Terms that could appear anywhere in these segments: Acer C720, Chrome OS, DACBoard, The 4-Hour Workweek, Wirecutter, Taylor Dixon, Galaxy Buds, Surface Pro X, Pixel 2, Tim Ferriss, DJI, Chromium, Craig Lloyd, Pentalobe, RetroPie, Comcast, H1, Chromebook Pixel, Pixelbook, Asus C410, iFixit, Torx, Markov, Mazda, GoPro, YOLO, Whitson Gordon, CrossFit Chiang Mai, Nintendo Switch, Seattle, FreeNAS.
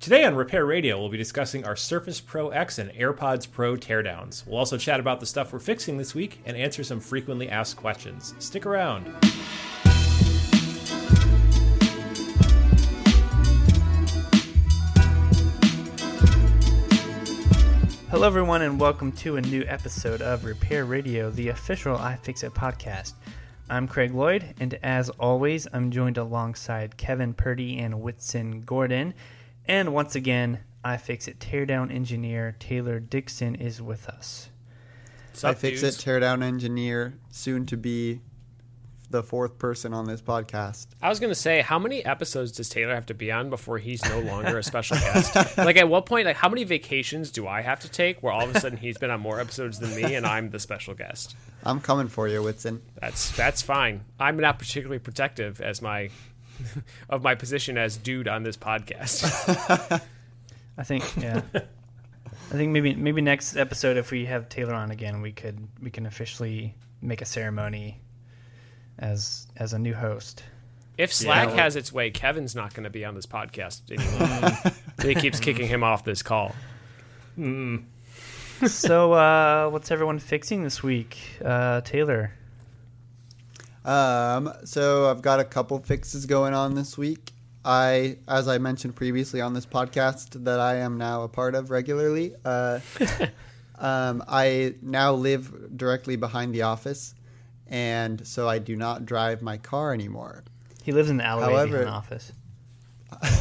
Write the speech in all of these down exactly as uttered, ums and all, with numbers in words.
Today on Repair Radio, we'll be discussing our Surface Pro X and AirPods Pro teardowns. We'll also chat about the stuff we're fixing this week and answer some frequently asked questions. Stick around. Hello everyone and welcome to a new episode of Repair Radio, the official iFixit podcast. I'm Craig Lloyd, and as always, I'm joined alongside Kevin Purdy and Whitson Gordon. And once again, iFixit Teardown Engineer Taylor Dixon is with us. Sup, iFixit dudes? Teardown Engineer, soon to be the fourth person on this podcast. I was going to say, how many episodes does Taylor have to be on before he's no longer a special guest? Like, at what point, like, how many vacations do I have to take where all of a sudden he's been on more episodes than me and I'm the special guest? I'm coming for you, Whitson. That's, that's fine. I'm not particularly protective as my... of my position as dude on this podcast. I think, yeah. I think maybe maybe next episode, if we have Taylor on again, we could we can officially make a ceremony as as a new host. If Slack yeah, has its way, Kevin's not going to be on this podcast anymore. He keeps kicking him off this call. Mm. So, uh, what's everyone fixing this week, uh, Taylor? Um, so I've got a couple fixes going on this week. I, as I mentioned previously on this podcast that I am now a part of regularly, uh, um, I now live directly behind the office, and so I do not drive my car anymore. He lives in the alleyway behind the office.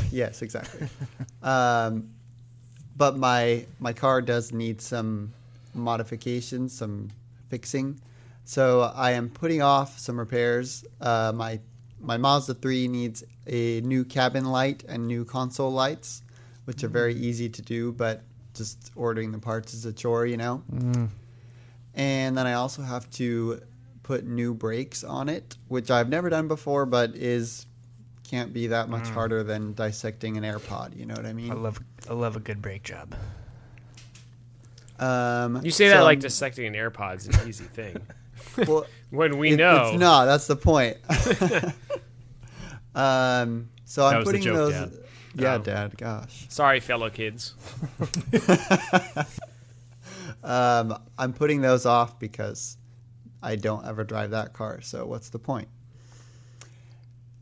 Yes, exactly. um, but my, my car does need some modifications, some fixing. So I am putting off some repairs. Uh, my my Mazda three needs a new cabin light and new console lights, which are very easy to do, but just ordering the parts is a chore, you know? Mm. And then I also have to put new brakes on it, which I've never done before, but is can't be that much mm. harder than dissecting an AirPod, you know what I mean? I love I love a good brake job. Um, you say so that like dissecting an AirPod is an easy thing. Well, when we it, know it's not, that's the point. um, so that I'm was putting the joke, those. Dad. Yeah, um, Dad. Gosh. Sorry, fellow kids. um, I'm putting those off because I don't ever drive that car. So what's the point?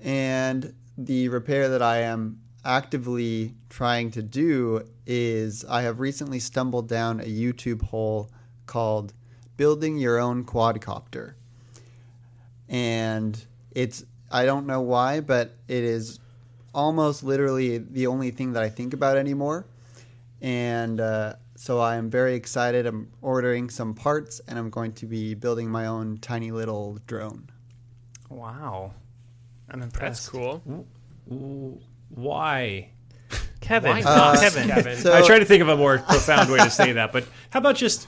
And the repair that I am actively trying to do is I have recently stumbled down a YouTube hole called Building Your Own Quadcopter. And it's, I don't know why, but it is almost literally the only thing that I think about anymore. And uh, so I am very excited. I'm ordering some parts, and I'm going to be building my own tiny little drone. Wow. I'm impressed. That's cool. Why? Kevin. Why not? Uh, Kevin. Kevin. So, I tried to think of a more profound way to say that, but how about just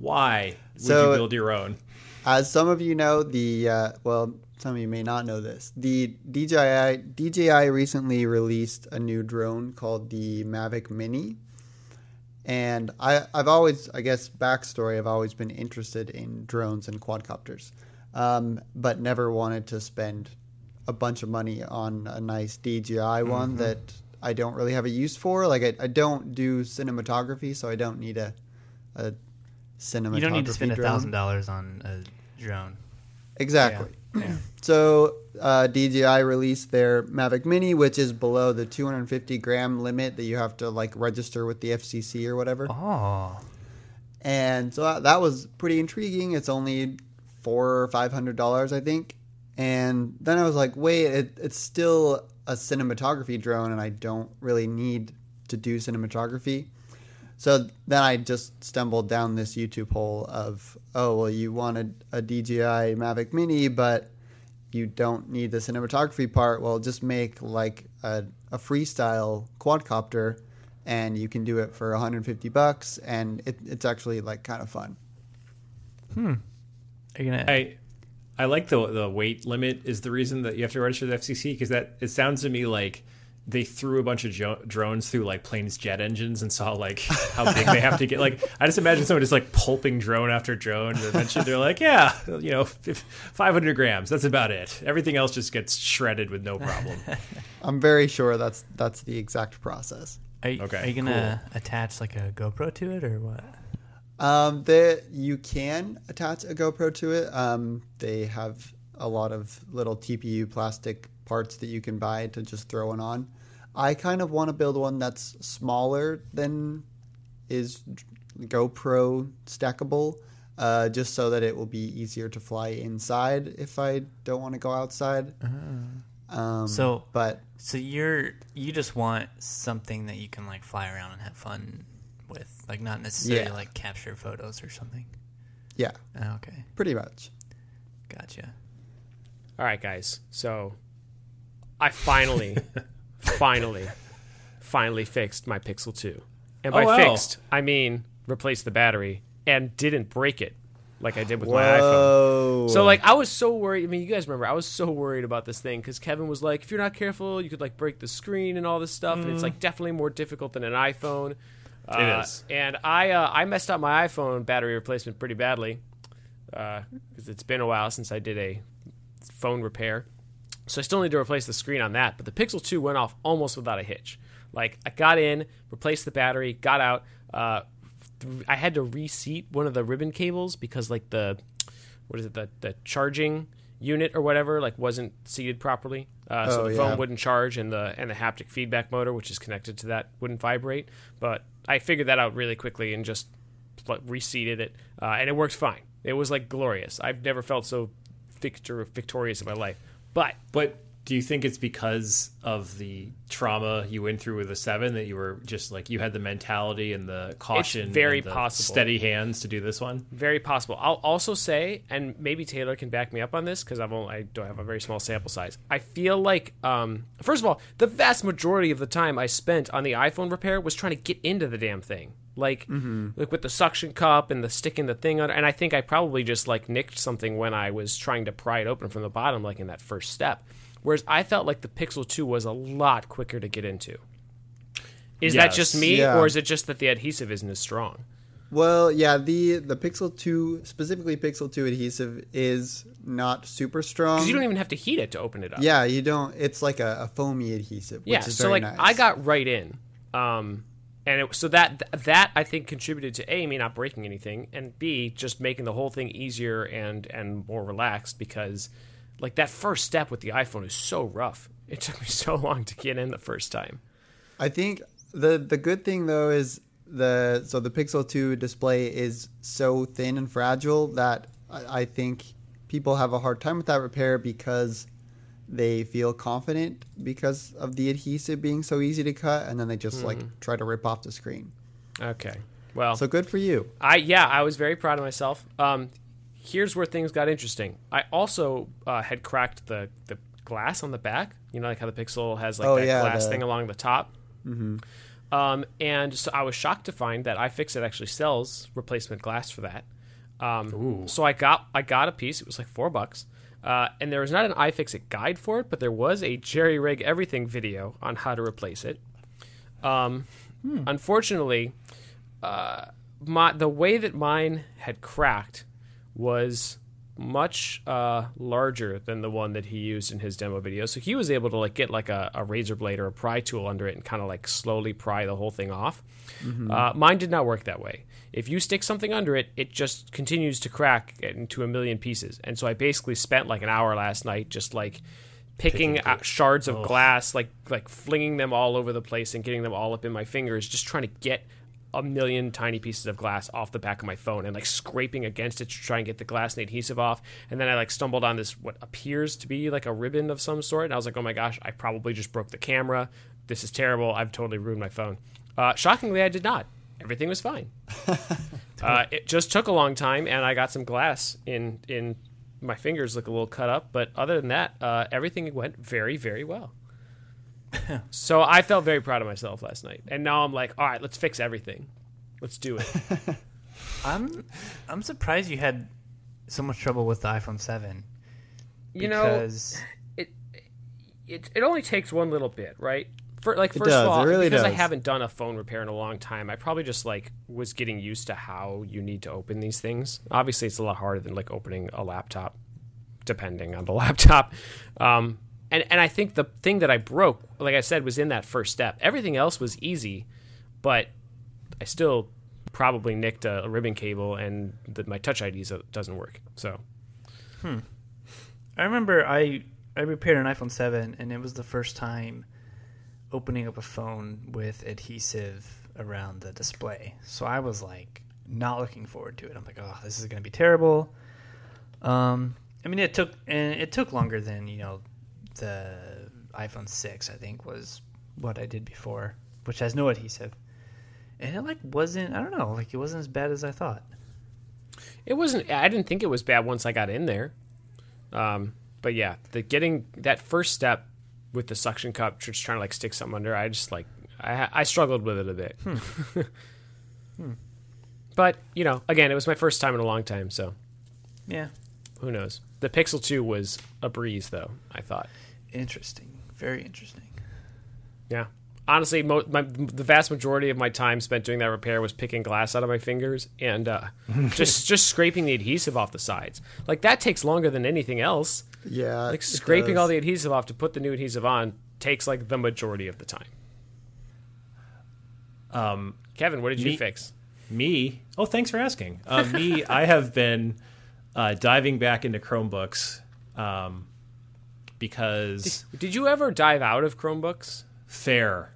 why? Would so, you build your own? As some of you know, the uh, well, some of you may not know this. The D J I D J I recently released a new drone called the Mavic Mini, and I, I've always, I guess, backstory. I've always been interested in drones and quadcopters, um, but never wanted to spend a bunch of money on a nice D J I mm-hmm. one that I don't really have a use for. Like I, I don't do cinematography, so I don't need a a cinematography. You don't need to spend a thousand dollars on a drone. Exactly. Yeah. Yeah. So uh, D J I released their Mavic Mini, which is below the two hundred fifty gram limit that you have to like register with the F C C or whatever. Oh. And so that was pretty intriguing. It's only four or five hundred dollars, I think. And then I was like, wait, it, it's still a cinematography drone, and I don't really need to do cinematography. So then I just stumbled down this YouTube hole of, oh, well, you wanted a D J I Mavic Mini, but you don't need the cinematography part. Well, just make like a, a freestyle quadcopter, and you can do it for one hundred fifty bucks, and it, it's actually like kind of fun. Hmm. Are you gonna? I I like the the weight limit is the reason that you have to register the F C C, because that it sounds to me like they threw a bunch of jo- drones through like planes' jet engines and saw like how big they have to get. Like, I just imagine someone just like pulping drone after drone. And eventually they're like, yeah, you know, five hundred grams. That's about it. Everything else just gets shredded with no problem. I'm very sure that's that's the exact process. Are you, okay, are you going to cool. attach like a GoPro to it or what? Um, the, you can attach a GoPro to it. Um, they have a lot of little T P U plastic parts that you can buy to just throw one on. I kind of want to build one that's smaller than is GoPro stackable, uh, just so that it will be easier to fly inside if I don't want to go outside. Uh-huh. Um, so, but so you're you just want something that you can like fly around and have fun with, like not necessarily yeah. like capture photos or something. Yeah. Oh, okay. Pretty much. Gotcha. All right, guys. So I finally, finally, finally fixed my Pixel two. And by oh, wow. fixed, I mean replaced the battery and didn't break it like I did with Whoa. my iPhone. So, like, I was so worried. I mean, you guys remember, I was so worried about this thing because Kevin was like, if you're not careful, you could, like, break the screen and all this stuff. Mm. And it's, like, definitely more difficult than an iPhone. It uh, is. And I, uh, I messed up my iPhone battery replacement pretty badly because uh, it's been a while since I did a phone repair. So I still need to replace the screen on that, but the Pixel two went off almost without a hitch. Like, I got in, replaced the battery, got out. Uh, th- I had to reseat one of the ribbon cables because, like, the, what is it, the, the charging unit or whatever, like, wasn't seated properly. Uh, oh, so the yeah. phone wouldn't charge, and the and the haptic feedback motor, which is connected to that, wouldn't vibrate. But I figured that out really quickly and just pl- reseated it, uh, and it worked fine. It was, like, glorious. I've never felt so victor- victorious in my life. But but do you think it's because of the trauma you went through with the seven that you were just like you had the mentality and the caution, it's very and the possible. steady hands to do this one? Very possible. I'll also say, and maybe Taylor can back me up on this because I'm only, I don't have a very small sample size. I feel like um, first of all, the vast majority of the time I spent on the iPhone repair was trying to get into the damn thing, like mm-hmm. like with the suction cup and the sticking the thing under. And I think I probably just like nicked something when I was trying to pry it open from the bottom, like in that first step. Whereas I felt like the Pixel two was a lot quicker to get into. Is yes. that just me, yeah. or is it just that the adhesive isn't as strong? Well, yeah, the, the Pixel two, specifically Pixel two adhesive, is not super strong. Because you don't even have to heat it to open it up. Yeah, you don't. It's like a, a foamy adhesive, which yeah, is very nice. Yeah, so like I got right in. Um, and it, so that, that, I think, contributed to, A, me not breaking anything, and B, just making the whole thing easier and, and more relaxed because... Like, that first step with the iPhone is so rough. It took me so long to get in the first time. I think the the good thing, though, is the so the Pixel two display is so thin and fragile that I, I think people have a hard time with that repair because they feel confident because of the adhesive being so easy to cut, and then they just, mm. like, try to rip off the screen. Okay. Well, so good for you. I Yeah, I was very proud of myself. Um Here's where things got interesting. I also uh, had cracked the, the glass on the back. You know, like how the Pixel has like oh, that yeah, glass the... thing along the top. Mm-hmm. Um, and so I was shocked to find that iFixit actually sells replacement glass for that. Um, Ooh. So I got I got a piece. It was like four bucks. Uh, and there was not an iFixit guide for it, but there was a Jerry Rig Everything video on how to replace it. Um, hmm. Unfortunately, uh, my the way that mine had cracked was much uh, larger than the one that he used in his demo video. So he was able to like get like a, a razor blade or a pry tool under it and kind of like slowly pry the whole thing off. Mm-hmm. Uh, mine did not work that way. If you stick something under it, it just continues to crack into a million pieces. And so I basically spent like an hour last night just like picking, picking out shards of oh. glass, like like flinging them all over the place and getting them all up in my fingers, just trying to get a million tiny pieces of glass off the back of my phone and like scraping against it to try and get the glass and the adhesive off. And then I like stumbled on this, what appears to be like a ribbon of some sort. And I was like, oh my gosh, I probably just broke the camera. This is terrible. I've totally ruined my phone. Uh, shockingly, I did not. Everything was fine. uh, it just took a long time and I got some glass in, in my fingers, look a little cut up. But other than that, uh, everything went very, very well. So I felt very proud of myself last night, and now I'm like, all right, let's fix everything. Let's do it. I'm I'm surprised you had so much trouble with the iPhone seven. You know, it it it only takes one little bit, right? For, like, first does, of all, really because does. I haven't done a phone repair in a long time, I probably just, like, was getting used to how you need to open these things. Obviously, it's a lot harder than, like, opening a laptop, depending on the laptop. Um, and, and I think the thing that I broke, like I said, was in that first step. Everything else was easy, but I still probably nicked a, a ribbon cable, and the, my Touch I D doesn't work. So, hmm. I remember I, I repaired an iPhone seven, and it was the first time opening up a phone with adhesive around the display. So I was like not looking forward to it. I'm like, oh, this is going to be terrible. Um, I mean, it took and it took longer than, you know, the iPhone six, I think, was what I did before, which has no adhesive. And it like wasn't, I don't know, like it wasn't as bad as I thought. It wasn't, I didn't think it was bad once I got in there. Um, but yeah, the getting that first step with the suction cup, just trying to like stick something under, I just like I, I struggled with it a bit. Hmm. hmm. But you know, again, it was my first time in a long time, so yeah, who knows? The Pixel two was a breeze, though. I thought interesting, very interesting. Yeah, honestly, mo- my, the vast majority of my time spent doing that repair was picking glass out of my fingers and uh, just just scraping the adhesive off the sides. Like that takes longer than anything else. Yeah, like scraping does. all the adhesive off to put the new adhesive on takes like the majority of the time. Um, Kevin, what did me, you fix? Me? Oh, thanks for asking. Uh, me, I have been uh, diving back into Chromebooks um, because. Did, did you ever dive out of Chromebooks? Fair,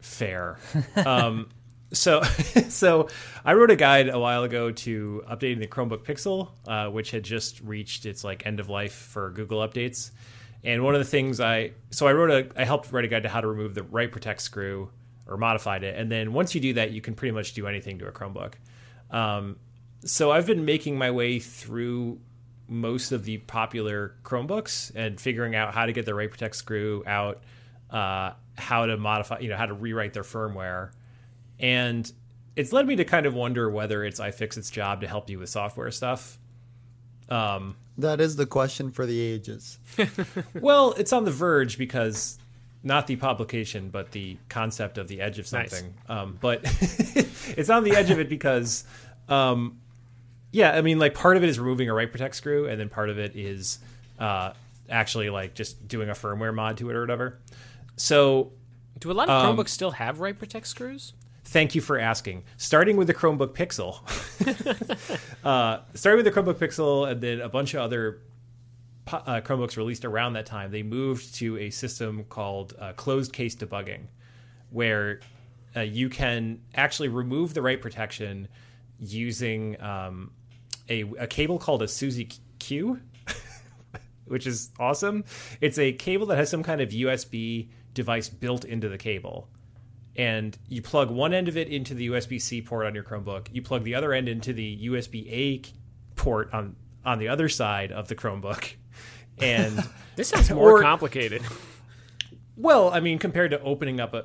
fair. um, so, so I wrote a guide a while ago to updating the Chromebook Pixel, uh, which had just reached its like end of life for Google updates. And one of the things I so I wrote a I helped write a guide to how to remove the right protect screw, or modified it. And then once you do that, you can pretty much do anything to a Chromebook. Um, so I've been making my way through most of the popular Chromebooks and figuring out how to get the right protect screw out, uh, how to modify, you know, how to rewrite their firmware. And it's led me to kind of wonder whether it's iFixit's job to help you with software stuff. Um, that is the question for the ages. Well, it's on the verge because not the publication, but the concept of the edge of something. Nice. Um, but it's on the edge of it because, um, yeah, I mean, like part of it is removing a right protect screw, and then part of it is uh, actually like just doing a firmware mod to it or whatever. So, do a lot of um, Chromebooks still have right protect screws? Thank you for asking. Starting with the Chromebook Pixel. uh, starting with the Chromebook Pixel and then a bunch of other uh, Chromebooks released around that time, they moved to a system called uh, closed case debugging, where uh, you can actually remove the write protection using um, a, a cable called a Suzy Q, which is awesome. It's a cable that has some kind of U S B device built into the cable. And you plug one end of it into the U S B C port on your Chromebook. You plug the other end into the U S B A port on, on the other side of the Chromebook. And this sounds more or, complicated. Well, I mean, compared to opening up a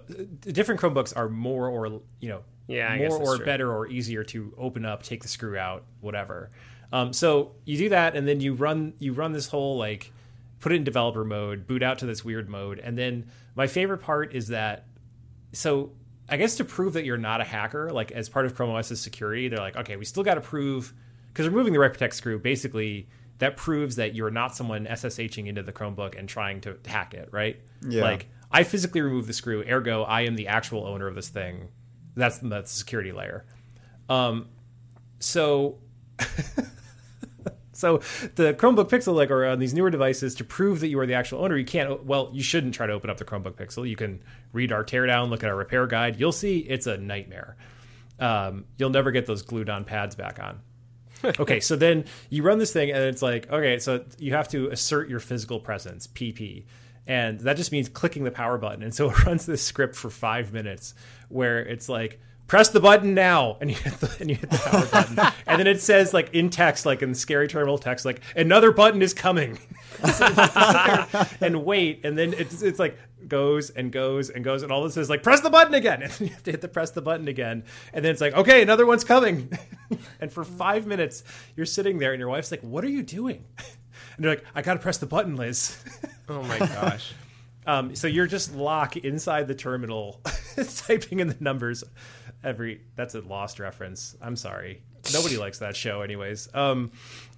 different Chromebooks are more or, you know, yeah, I more guess that's or true. better or easier to open up, take the screw out, whatever. Um, so you do that, and then you run you run this whole like put it in developer mode, boot out to this weird mode, and then my favorite part is that. So I guess to prove that you're not a hacker, like as part of Chrome OS's security, they're like, okay, we still got to prove, because removing the right protect screw, basically that proves that you're not someone SSHing into the Chromebook and trying to hack it, right? Yeah. Like I physically removed the screw, ergo I am the actual owner of this thing. That's, that's the security layer. Um, so, so the Chromebook Pixel, like, or on these newer devices, to prove that you are the actual owner, you can't, well, you shouldn't try to open up the Chromebook Pixel. You can read our teardown, look at our repair guide. You'll see it's a nightmare. Um, you'll never get those glued on pads back on. Okay, so then you run this thing and it's like, okay, so you have to assert your physical presence, P P. And that just means clicking the power button. And so it runs this script for five minutes where it's like, press the button now, and you hit the, and you hit the power button. And then it says, like, in text, like in scary terminal text, like, another button is coming. And wait, and then it's, it's like goes and goes and goes, and all this is like, press the button again. And you have to hit the press the button again. And then it's like, okay, another one's coming. And for five minutes, you're sitting there, and your wife's like, what are you doing? And you're like, I got to press the button, Liz. Oh, my gosh. Um, so you're just locked inside the terminal, typing in the numbers every... That's a Lost reference. I'm sorry. Nobody likes that show anyways. Um,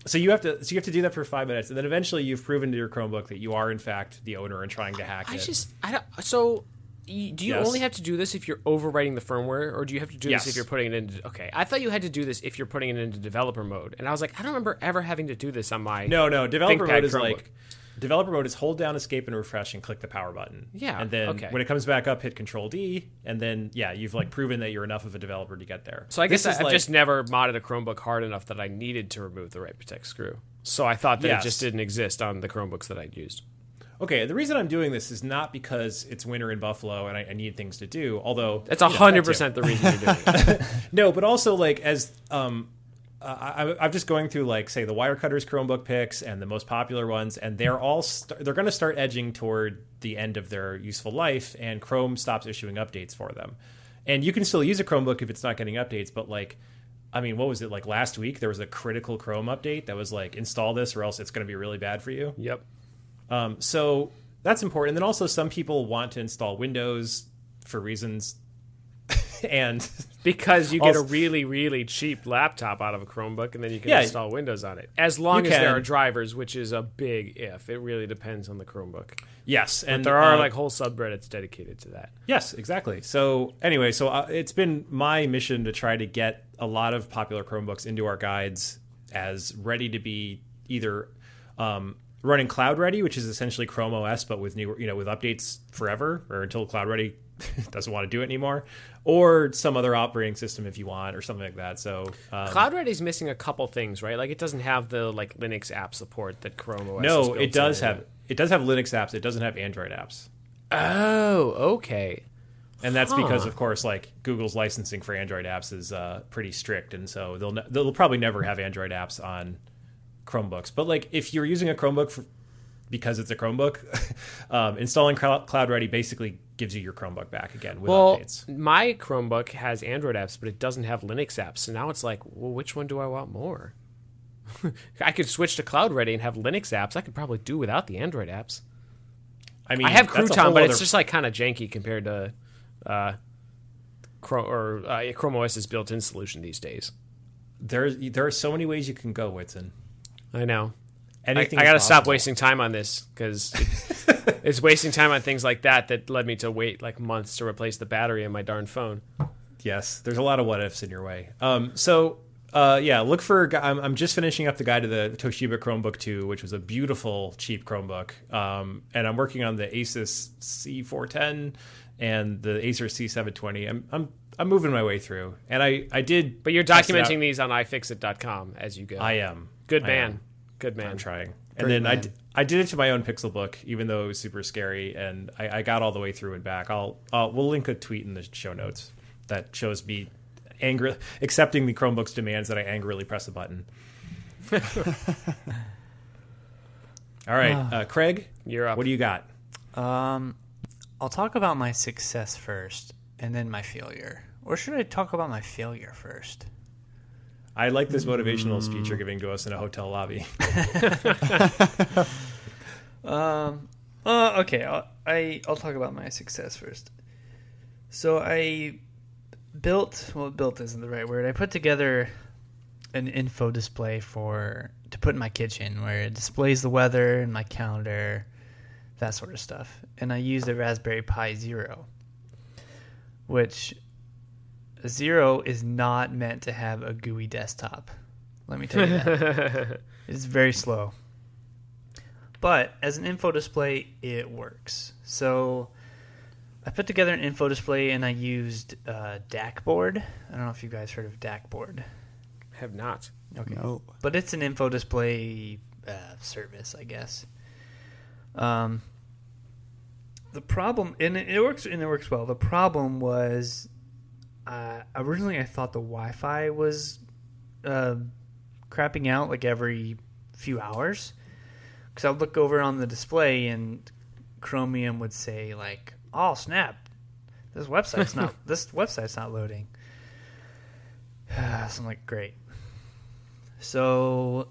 so you have to so you have to do that for five minutes, and then eventually you've proven to your Chromebook that you are in fact the owner and trying to hack I, I it. I just I don't so you, do you yes. only have to do this if you're overwriting the firmware, or do you have to do yes. this if you're putting it into... Okay. I thought you had to do this if you're putting it into developer mode. And I was like, I don't remember ever having to do this on my... No, no, developer mode is Chromebook. like Developer mode is hold down escape and refresh and click the power button. Yeah. And then okay. when it comes back up, hit control D. And then, yeah, you've like proven that you're enough of a developer to get there. So I guess I've like, just never modded a Chromebook hard enough that I needed to remove the right protect screw. So I thought that yes. it just didn't exist on the Chromebooks that I'd used. Okay. The reason I'm doing this is not because it's winter in Buffalo and I, I need things to do. Although that's one hundred percent the reason you're doing it. No, but also like as... um. Uh, I, I'm just going through, like, say, the Wirecutters Chromebook picks and the most popular ones, and they're all st- they're going to start edging toward the end of their useful life, and Chrome stops issuing updates for them. And you can still use a Chromebook if it's not getting updates, but, like, I mean, what was it, like, last week there was a critical Chrome update that was, like, install this or else it's going to be really bad for you. Yep. Um, so that's important. And then also some people want to install Windows for reasons... and because you get also, a really really cheap laptop out of a Chromebook, and then you can yeah, install Windows on it as long as can. there are drivers, which is a big if. It really depends on the Chromebook. Yes, but and there are uh, like whole subreddits dedicated to that. Yes, exactly. So anyway, so uh, it's been my mission to try to get a lot of popular Chromebooks into our guides as ready to be either um running Cloud Ready, which is essentially Chrome O S but with new, you know, with updates forever or until Cloud Ready doesn't want to do it anymore, or some other operating system if you want, or something like that. So um, Cloud Ready is missing a couple things, right? Like it doesn't have the like Linux app support that Chrome O S. No, it does have. It does have Linux apps. It doesn't have Android apps. Oh, okay. And that's huh. because, of course, like Google's licensing for Android apps is uh, pretty strict, and so they'll ne- they'll probably never have Android apps on Chromebooks. But like if you're using a Chromebook for, because it's a Chromebook, um, installing Cloud Ready basically gives you your Chromebook back again with well, updates. My Chromebook has Android apps, but it doesn't have Linux apps. So now it's like, well, which one do I want more? I could switch to Cloud Ready and have Linux apps. I could probably do without the Android apps. I mean, I have Crouton, but other... it's just like kind of janky compared to uh, Chrome or uh, Chrome OS's built-in solution these days. There, there are so many ways you can go, Whitson. I know. Anything I, I got to stop wasting time on this because it, it's wasting time on things like that that led me to wait like months to replace the battery in my darn phone. Yes, there's a lot of what ifs in your way. Um, so, uh, yeah, look for I'm, I'm just finishing up the guide to the Toshiba Chromebook two, which was a beautiful, cheap Chromebook. Um, and I'm working on the Asus C four ten and the Acer C seven twenty. I'm I'm I'm moving my way through. And I, I did. But you're documenting these on i fixit dot com as you go. I am. Good man. Good man. I'm trying. And Great then man. I, d- I did it to my own Pixelbook, even though it was super scary. And I, I got all the way through and back. I'll uh, we'll link a tweet in the show notes that shows me angry accepting the Chromebook's demands that I angrily press a button. All right, uh, Craig, you're up. What do you got? Um, I'll talk about my success first and then my failure. Or should I talk about my failure first? I like this motivational mm. speech you're giving to us in a hotel lobby. um, uh, okay, I'll, I, I'll talk about my success first. So I built, well, built isn't the right word. I put together an info display for to put in my kitchen where it displays the weather and my calendar, that sort of stuff. And I used a Raspberry Pi Zero, which... Zero is not meant to have a G U I desktop. Let me tell you that. It's very slow. But as an info display, it works. So I put together an info display and I used uh, DACBoard. I don't know if you guys heard of DACBoard. Have not. Okay. No. But it's an info display uh, service, I guess. Um, the problem, and it works, and it works well. The problem was. Uh, originally, I thought the Wi-Fi was uh, crapping out like every few hours, because I'd look over on the display and Chromium would say like, "Oh snap, this website's not this website's not loading." So I'm like, "Great." So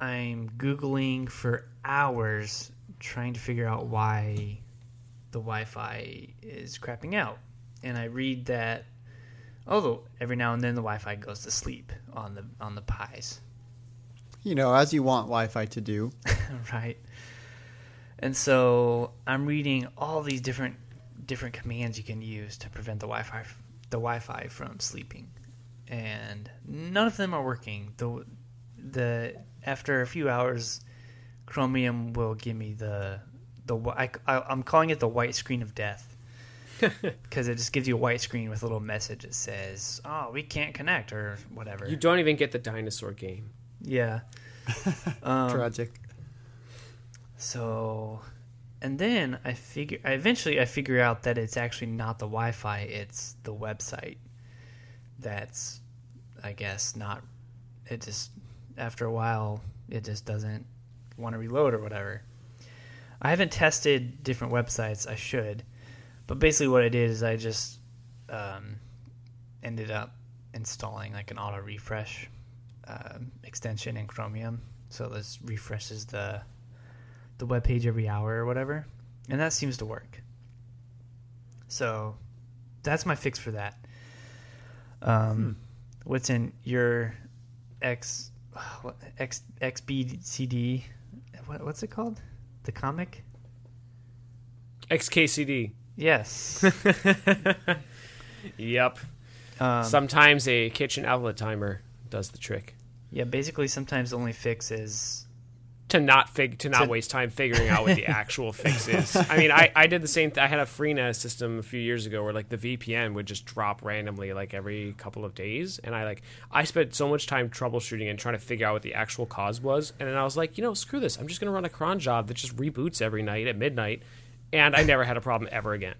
I'm Googling for hours trying to figure out why the Wi-Fi is crapping out. And I read that, oh, every now and then the Wi-Fi goes to sleep on the on the Pis. You know, as you want Wi-Fi to do. Right. And so I'm reading all these different different commands you can use to prevent the Wi-Fi the Wi-Fi from sleeping, and none of them are working. The the after a few hours, Chromium will give me the the I, I, I'm calling it the white screen of death. Because it just gives you a white screen with a little message that says, oh, we can't connect or whatever. You don't even get the dinosaur game. Yeah. um, Tragic. So, and then I figure, I eventually I figure out that it's actually not the Wi-Fi, it's the website that's, I guess, not, it just, after a while, it just doesn't want to reload or whatever. I haven't tested different websites. I should. But basically what I did is I just um, ended up installing like an auto refresh uh, extension in Chromium. So this refreshes the the web page every hour or whatever. And that seems to work. So that's my fix for that. Um, hmm. What's in your X, what, X, X B C D? What, what's it called? The comic? X K C D. Yes. Yep. Um, sometimes a kitchen outlet timer does the trick. Yeah, basically sometimes the only fix is to not fig to not to waste time figuring out what the actual fix is. I mean, I, I did the same thing. I had a FreeNAS system a few years ago where like the V P N would just drop randomly like every couple of days, and I like I spent so much time troubleshooting and trying to figure out what the actual cause was, and then I was like, you know, screw this. I'm just going to run a cron job that just reboots every night at midnight. And I never had a problem ever again.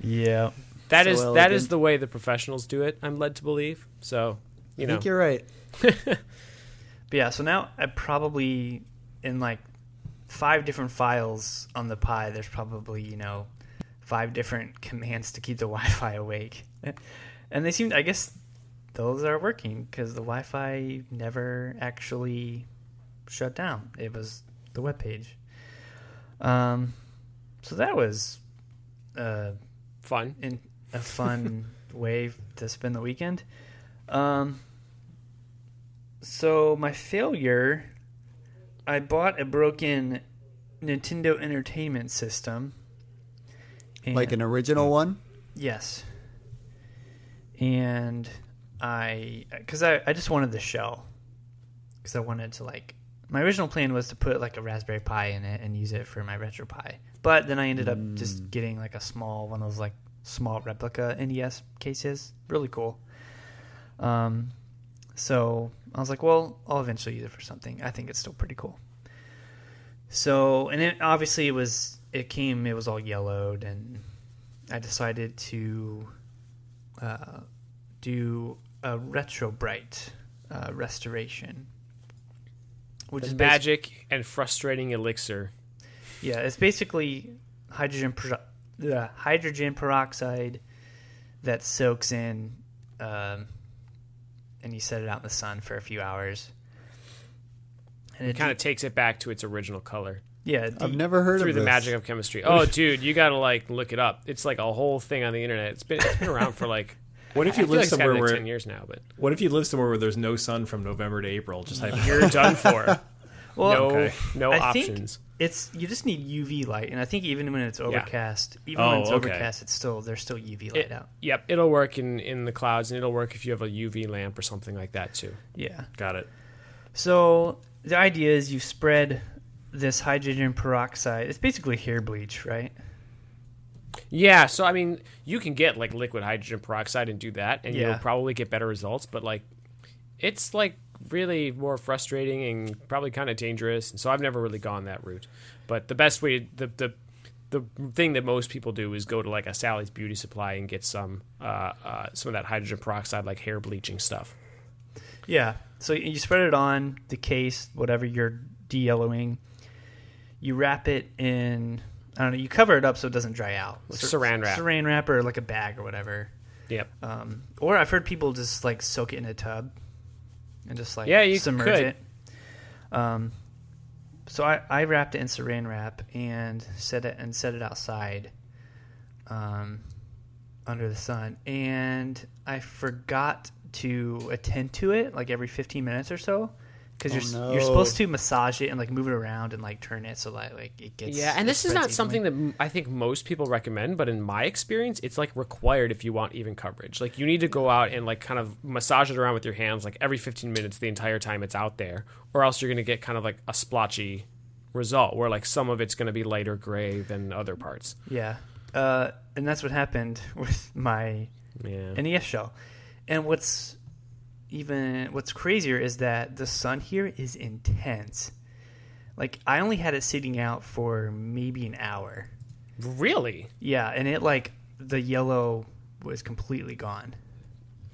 Yeah. That so is well that again. is the way the professionals do it, I'm led to believe. So, you I know. I think you're right. But yeah, so now I probably, in like five different files on the Pi, there's probably, you know, five different commands to keep the Wi-Fi awake. And they seem, I guess, those are working because the Wi-Fi never actually shut down. It was the web page. Um... So that was uh, fun in a fun way to spend the weekend. Um, so my failure, I bought a broken Nintendo Entertainment System. And, like an original one? Yes. And I, because I, I just wanted the shell. Because I wanted to like, my original plan was to put like a Raspberry Pi in it and use it for my RetroPie. But then I ended up just getting like a small one of those like small replica N E S cases. Really cool. Um, so I was like, well, I'll eventually use it for something. I think it's still pretty cool. So, and it obviously it was, it came, it was all yellowed, and I decided to uh, do a RetroBrite uh, restoration, which the is magic basic- and frustrating elixir. Yeah, it's basically hydrogen per- uh, hydrogen peroxide that soaks in, um, and you set it out in the sun for a few hours. And it, it kind of de- takes it back to its original color. Yeah, de- I've never heard of it. Through the this. magic of chemistry. Oh, dude, you gotta like look it up. It's like a whole thing on the internet. It's been it's been around for like. What if you I live like somewhere where like ten years now? But what if you live somewhere where there's no sun from November to April? Just like you're done for. Well, no, okay. no I options. Think It's you just need U V light, and I think even when it's overcast, yeah. even oh, when it's okay. overcast, it's still there's still U V light it, out. Yep, it'll work in, in the clouds, and it'll work if you have a U V lamp or something like that too. Yeah, got it. So the idea is you spread this hydrogen peroxide. It's basically hair bleach, right? Yeah. So I mean, you can get like liquid hydrogen peroxide and do that, and yeah. you'll probably get better results. But like, it's like. really more frustrating and probably kind of dangerous, and so I've never really gone that route. But the best way, the the the thing that most people do is go to like a Sally's Beauty Supply and get some uh, uh, some of that hydrogen peroxide, like hair bleaching stuff. Yeah, so you spread it on the case, whatever you're de-yellowing. You wrap it in, I don't know, you cover it up so it doesn't dry out. Like Sar- saran wrap. Saran wrap or like a bag or whatever. Yep. Um, or I've heard people just like soak it in a tub. And just like yeah, you submerge could. it. Um, So I, I wrapped it in saran wrap and set it and set it outside um, under the sun. And I forgot to attend to it like every fifteen minutes or so. Because oh, you're no. you're supposed to massage it and like move it around and like turn it so that like it gets yeah. And this is not something evenly. that I think most people recommend, but in my experience, it's like required if you want even coverage. Like you need to go out and like kind of massage it around with your hands like every fifteen minutes the entire time it's out there, or else you're gonna get kind of like a splotchy result where like some of it's gonna be lighter gray than other parts. Yeah, uh, and that's what happened with my yeah. N E S shell. And what's Even what's crazier is that the sun here is intense. Like I only had it sitting out for maybe an hour. Really? Yeah, and it like the yellow was completely gone.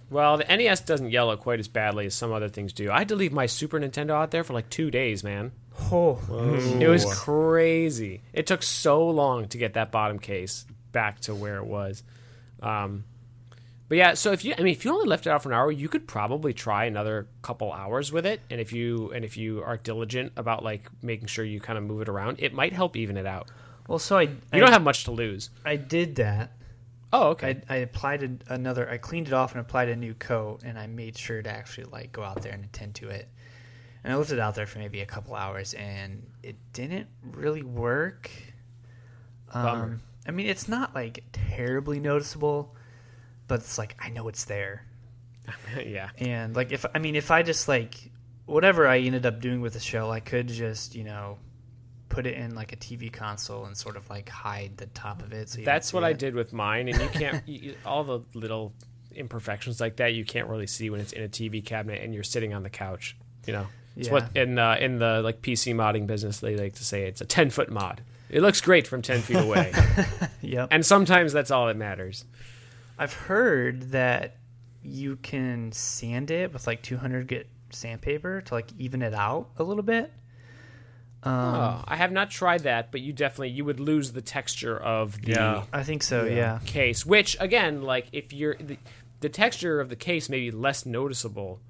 Well, the N E S doesn't yellow quite as badly as some other things do. I had to leave my Super Nintendo out there for like two days, man. Oh, Whoa. It was crazy. It took so long to get that bottom case back to where it was. Um, But yeah, so if you, I mean, if you only left it out for an hour, you could probably try another couple hours with it. And if you, and if you are diligent about like making sure you kind of move it around, it might help even it out. Well, so I, you I, don't have much to lose. I did that. Oh, okay. I, I applied another, I cleaned it off and applied a new coat, and I made sure to actually like go out there and attend to it. And I left it out there for maybe a couple hours, and it didn't really work. Um, Bummer. I mean, it's not like terribly noticeable. But it's like, I know it's there. Yeah. And like, if, I mean, if I just like, whatever I ended up doing with the shell, I could just, you know, put it in like a T V console and sort of like hide the top of it. So that's what it. I did with mine. And you can't, you, all the little imperfections like that, you can't really see when it's in a T V cabinet and you're sitting on the couch, you know. It's yeah. what in, uh, in the like P C modding business, they like to say it's a ten foot mod. It looks great from ten feet away. Yep. And sometimes that's all that matters. I've heard that you can sand it with like two hundred grit sandpaper to like even it out a little bit. Um, oh, I have not tried that, but you definitely you would lose the texture of the yeah, I think so, yeah. yeah. case, which again, like if you're the, the texture of the case may be less noticeable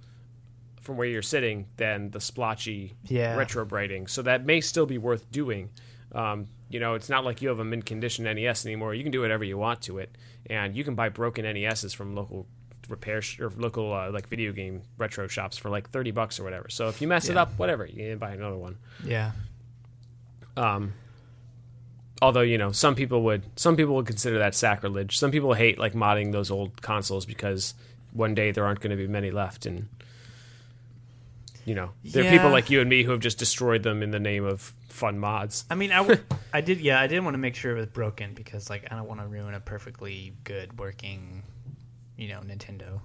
from where you're sitting than the splotchy yeah. retro brighting. So that may still be worth doing. Um, you know, it's not like you have a mint condition N E S anymore. You can do whatever you want to it, and you can buy broken N E Ses from local repair sh- or local uh, like video game retro shops for like thirty bucks or whatever. So if you mess yeah. it up, whatever, you can buy another one. Yeah. Um. Although you know, some people would some people would consider that sacrilege. Some people hate like modding those old consoles because one day there aren't going to be many left, and you know, there yeah. are people like you and me who have just destroyed them in the name of fun mods. I mean, I, w- I did, yeah, I did want to make sure it was broken because, like, I don't want to ruin a perfectly good working, you know, Nintendo.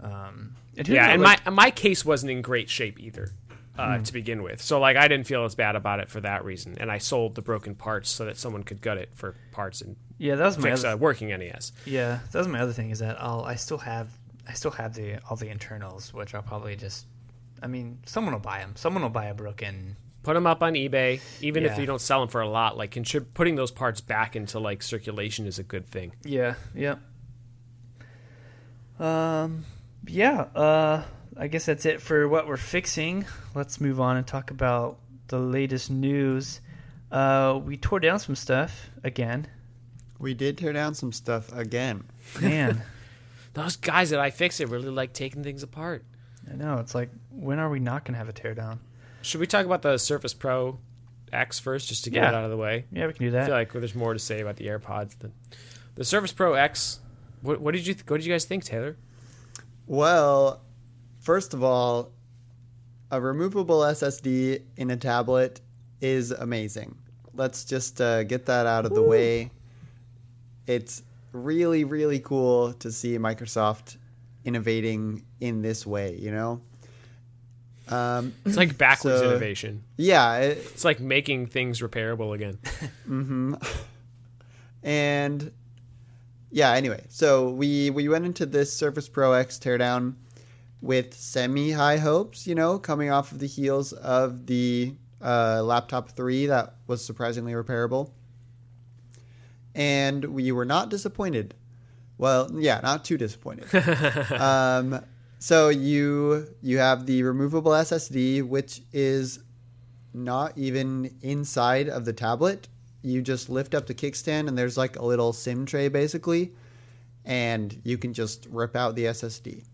Um, and yeah, and like- my my case wasn't in great shape either uh, mm. to begin with. So, like, I didn't feel as bad about it for that reason. And I sold the broken parts so that someone could gut it for parts and yeah, that was fix my other- a working N E S. Yeah, that was my other thing is that I'll I still have I still have the all the internals, which I'll probably just, I mean, someone will buy them. Someone will buy a broken... Put them up on eBay, even yeah. if you don't sell them for a lot. Like, contrib- putting those parts back into like circulation is a good thing. Yeah, yeah. Um, yeah. Uh, I guess that's it for what we're fixing. Let's move on and talk about the latest news. Uh, we tore down some stuff again. We did tear down some stuff again. Man, those guys at iFixit really like taking things apart. I know. It's like, when are we not going to have a teardown? Should we talk about the Surface Pro X first, just to get yeah. it out of the way? Yeah, we can do that. I feel like there's more to say about the AirPods. Than... The Surface Pro X, what, what did you th- what did you guys think, Taylor? Well, first of all, a removable S S D in a tablet is amazing. Let's just uh, get that out of Woo. the way. It's really, really cool to see Microsoft innovating in this way, you know? Um, it's like backwards so, innovation. Yeah. It, it's like making things repairable again. Mm-hmm. And, yeah, anyway. So we, we went into this Surface Pro X teardown with semi-high hopes, you know, coming off of the heels of the uh, Laptop three that was surprisingly repairable. And we were not disappointed. Well, yeah, not too disappointed. um, so you you have the removable S S D, which is not even inside of the tablet. You just lift up the kickstand and there's like a little SIM tray basically, and you can just rip out the S S D.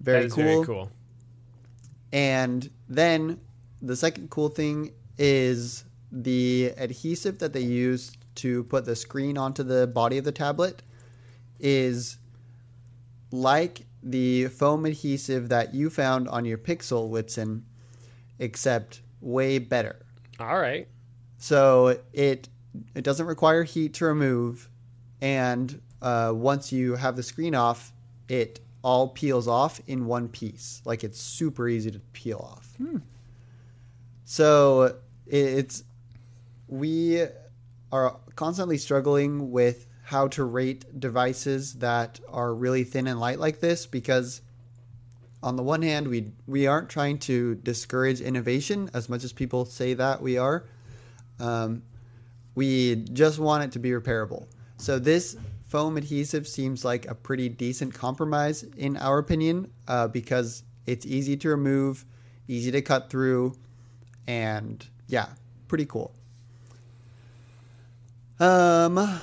Very that is cool. Very cool. And then the second cool thing is the adhesive that they used to put the screen onto the body of the tablet is like the foam adhesive that you found on your Pixel, Whitson, except way better. All right. So it it doesn't require heat to remove, and uh, once you have the screen off, it all peels off in one piece. Like, it's super easy to peel off. Hmm. So it's we are constantly struggling with how to rate devices that are really thin and light like this, because on the one hand, we we aren't trying to discourage innovation as much as people say that we are. Um, we just want it to be repairable. So this foam adhesive seems like a pretty decent compromise in our opinion, uh, because it's easy to remove, easy to cut through, and yeah, pretty cool. Um,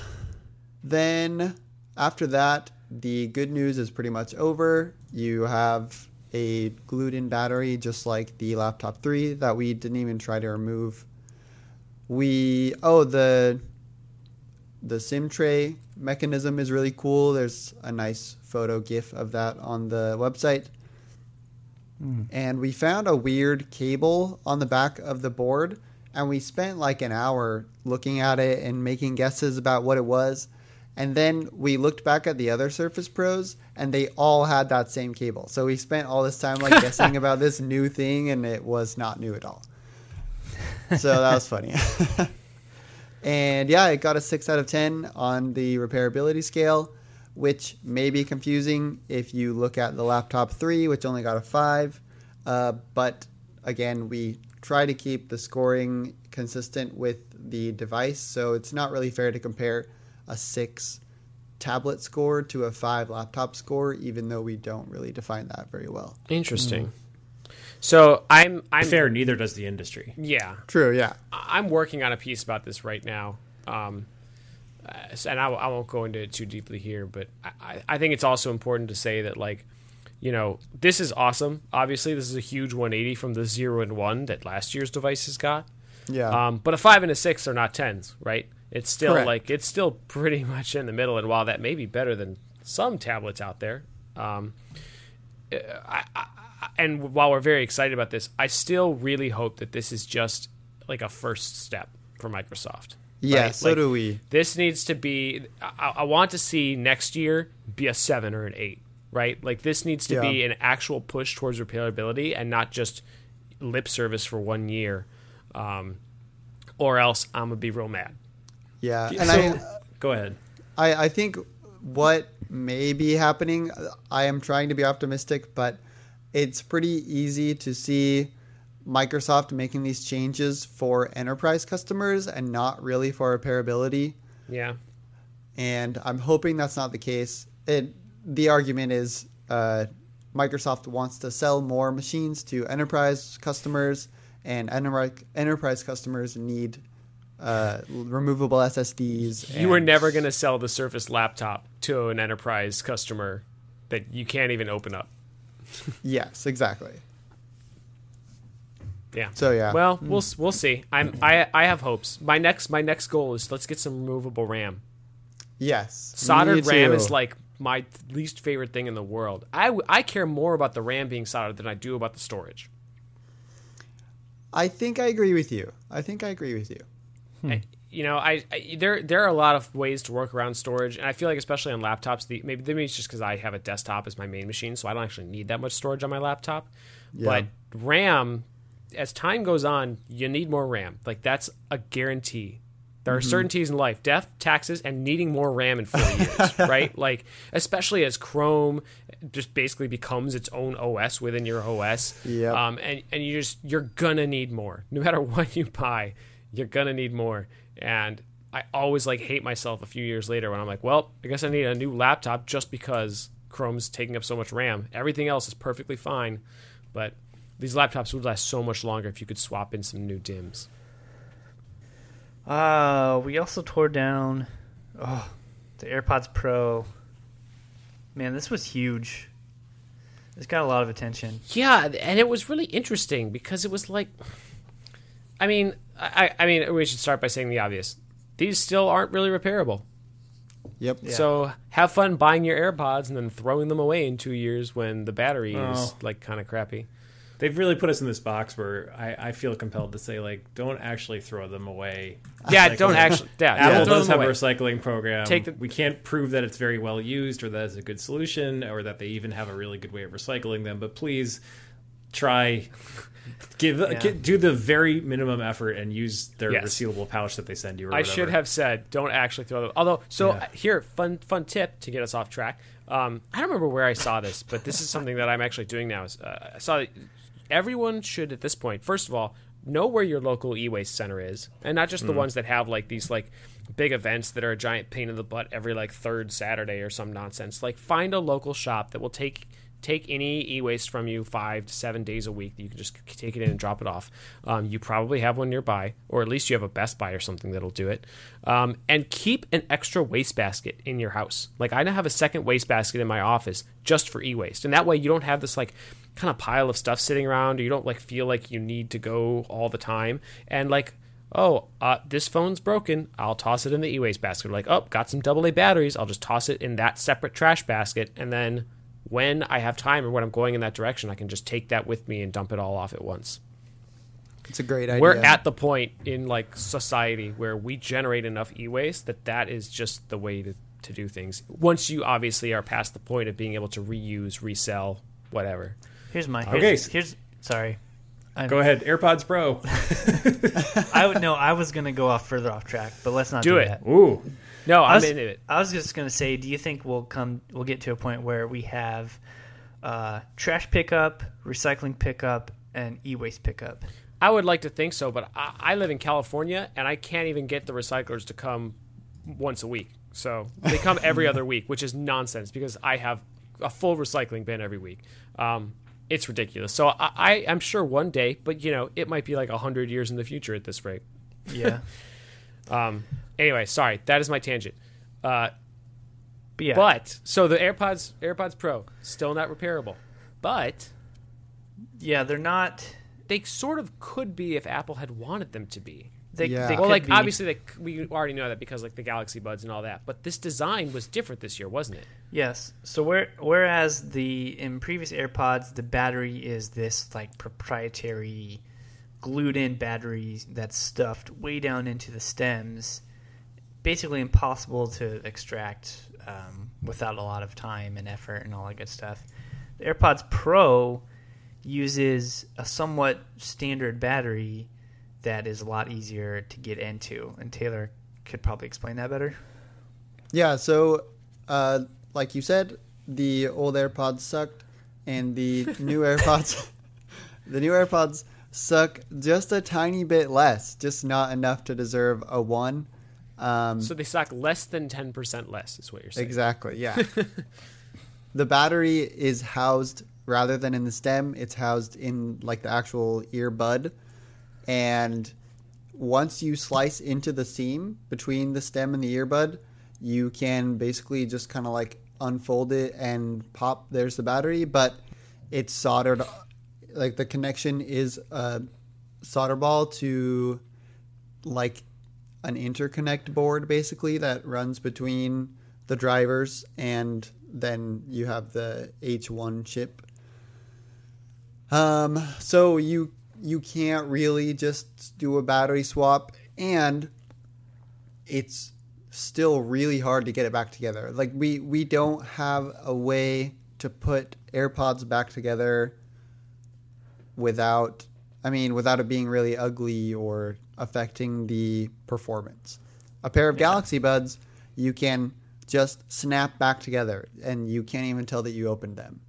then after that, the good news is pretty much over. You have a glued-in battery just like the Laptop three that we didn't even try to remove. We oh the the SIM tray mechanism is really cool. There's a nice photo GIF of that on the website. Mm. And we found a weird cable on the back of the board, and we spent like an hour looking at it and making guesses about what it was. And then we looked back at the other Surface Pros, and they all had that same cable. So we spent all this time like guessing about this new thing, and it was not new at all. So that was funny. And yeah, it got a six out of ten on the repairability scale, which may be confusing if you look at the Laptop three, which only got a five. Uh, but again, we try to keep the scoring consistent with the device, so it's not really fair to compare a six tablet score to a five laptop score, even though we don't really define that very well. Interesting. Mm. So I'm, I'm fair. Neither does the industry. Yeah, true. Yeah. I'm working on a piece about this right now. Um, and I, I won't go into it too deeply here, but I, I think it's also important to say that, like, you know, this is awesome. Obviously this is a huge one eighty from the zero and one that last year's devices got. Yeah. Um, but a five and a six are not tens, right? It's still Correct. like it's still pretty much in the middle, and while that may be better than some tablets out there, um, I, I, and while we're very excited about this, I still really hope that this is just like a first step for Microsoft. Yeah, right? So like, do we. This needs to be. I, I want to see next year be a seven or an eight, right? Like this needs to yeah. be an actual push towards repairability and not just lip service for one year, um, or else I'm gonna be real mad. Yeah, and so, I go ahead. I, I think what may be happening, I am trying to be optimistic, but it's pretty easy to see Microsoft making these changes for enterprise customers and not really for repairability. Yeah. And I'm hoping that's not the case. It, the argument is uh, Microsoft wants to sell more machines to enterprise customers, and enter- enterprise customers need Uh, removable S S Ds. You were never going to sell the Surface laptop to an enterprise customer that you can't even open up. Yes, exactly. Yeah. So yeah. Well, mm. we'll we'll see. I'm I I have hopes. My next my next goal is let's get some removable RAM. Yes. Soldered RAM is like my least favorite thing in the world. I I care more about the RAM being soldered than I do about the storage. I think I agree with you. I think I agree with you. Hmm. I, you know, I, I there there are a lot of ways to work around storage, and I feel like especially on laptops, the, maybe maybe it's just because I have a desktop as my main machine, so I don't actually need that much storage on my laptop. Yeah. But RAM, as time goes on, you need more RAM. Like that's a guarantee. There are mm-hmm. certainties in life: death, taxes, and needing more RAM in four years, right? Like especially as Chrome just basically becomes its own O S within your O S, yep. um, and and you just you're gonna need more no matter what you buy. You're going to need more. And I always like hate myself a few years later when I'm like, well, I guess I need a new laptop just because Chrome's taking up so much RAM. Everything else is perfectly fine. But These laptops would last so much longer if you could swap in some new D I Ms. Uh, we also tore down oh, the AirPods Pro. Man, this was huge. This got a lot of attention. Yeah, and it was really interesting because it was like... I mean, I, I mean, we should start by saying the obvious. These still aren't really repairable. Yep. Yeah. So have fun buying your AirPods and then throwing them away in two years when the battery oh. is like kind of crappy. They've really put us in this box where I, I feel compelled to say, like, don't actually throw them away. Yeah, recycling. don't actually. Yeah, Apple yeah, does have away. a recycling program. Take the, we can't prove that it's very well used or that it's a good solution or that they even have a really good way of recycling them. But please try, give yeah. get, do the very minimum effort and use their yes. resealable pouch that they send you. Or I whatever. should have said, don't actually throw them. Although, so yeah. here, fun fun tip to get us off track. Um, I don't remember where I saw this, but this is something that I'm actually doing now. Is, uh, I saw that everyone should, at this point, first of all, know where your local e-waste center is, and not just the mm. ones that have like these like big events that are a giant pain in the butt every like third Saturday or some nonsense. Like, find a local shop that will take take any e-waste from you five to seven days a week that you can just take it in and drop it off. Um, you probably have one nearby, or at least you have a Best Buy or something that'll do it. Um, and keep an extra wastebasket in your house. Like, I now have a second wastebasket in my office just for e-waste, and that way you don't have this like kind of pile of stuff sitting around, or you don't like feel like you need to go all the time and like, oh, uh, this phone's broken, I'll toss it in the e-waste basket. Like, oh, got some double A batteries, I'll just toss it in that separate trash basket, and then when I have time or when I'm going in that direction, I can just take that with me and dump it all off at once. It's a great idea. We're at the point in like society where we generate enough e-waste that that is just the way to, to do things. Once you obviously are past the point of being able to reuse, resell, whatever. Here's my here's, okay. here's sorry. I'm, go ahead, AirPods Pro. I would no. I was gonna go off further off track, but let's not do, do it. That. Ooh, no, I'm into it. I was just gonna say, do you think we'll come? We'll get to a point where we have uh, trash pickup, recycling pickup, and e-waste pickup? I would like to think so, but I, I live in California, and I can't even get the recyclers to come once a week. So they come every other week, which is nonsense because I have a full recycling bin every week. Um, It's ridiculous. So I, I, I'm sure one day, but, you know, it might be like one hundred years in the future at this rate. Yeah. um. Anyway, sorry. That is my tangent. Uh, but, yeah. but, so the AirPods AirPods Pro, still not repairable. But. Yeah, they're not. They sort of could be if Apple had wanted them to be. They, yeah. they well, could like, be. Obviously, they, we already know that because, like, the Galaxy Buds and all that. But this design was different this year, wasn't it? Yes. So where, whereas the in previous AirPods, the battery is this like proprietary glued-in battery that's stuffed way down into the stems, basically impossible to extract um, without a lot of time and effort and all that good stuff. The AirPods Pro uses a somewhat standard battery that is a lot easier to get into, and Taylor could probably explain that better. Yeah. So, uh, like you said, the old AirPods sucked, and the new AirPods, the new AirPods suck just a tiny bit less, just not enough to deserve a one. Um, so they suck less than ten percent less, is what you're saying. Exactly. Yeah. The battery is housed rather than in the stem; it's housed in like the actual earbud, and once you slice into the seam between the stem and the earbud, you can basically just kind of like unfold it and pop, there's the battery, but it's soldered, like the connection is a solder ball to like an interconnect board basically that runs between the drivers, and then you have the H one chip. Um, so you you can't really just do a battery swap, and it's still really hard to get it back together. Like, we, we don't have a way to put AirPods back together without, I mean, without it being really ugly or affecting the performance. A pair of yeah. Galaxy Buds, you can just snap back together, and you can't even tell that you opened them.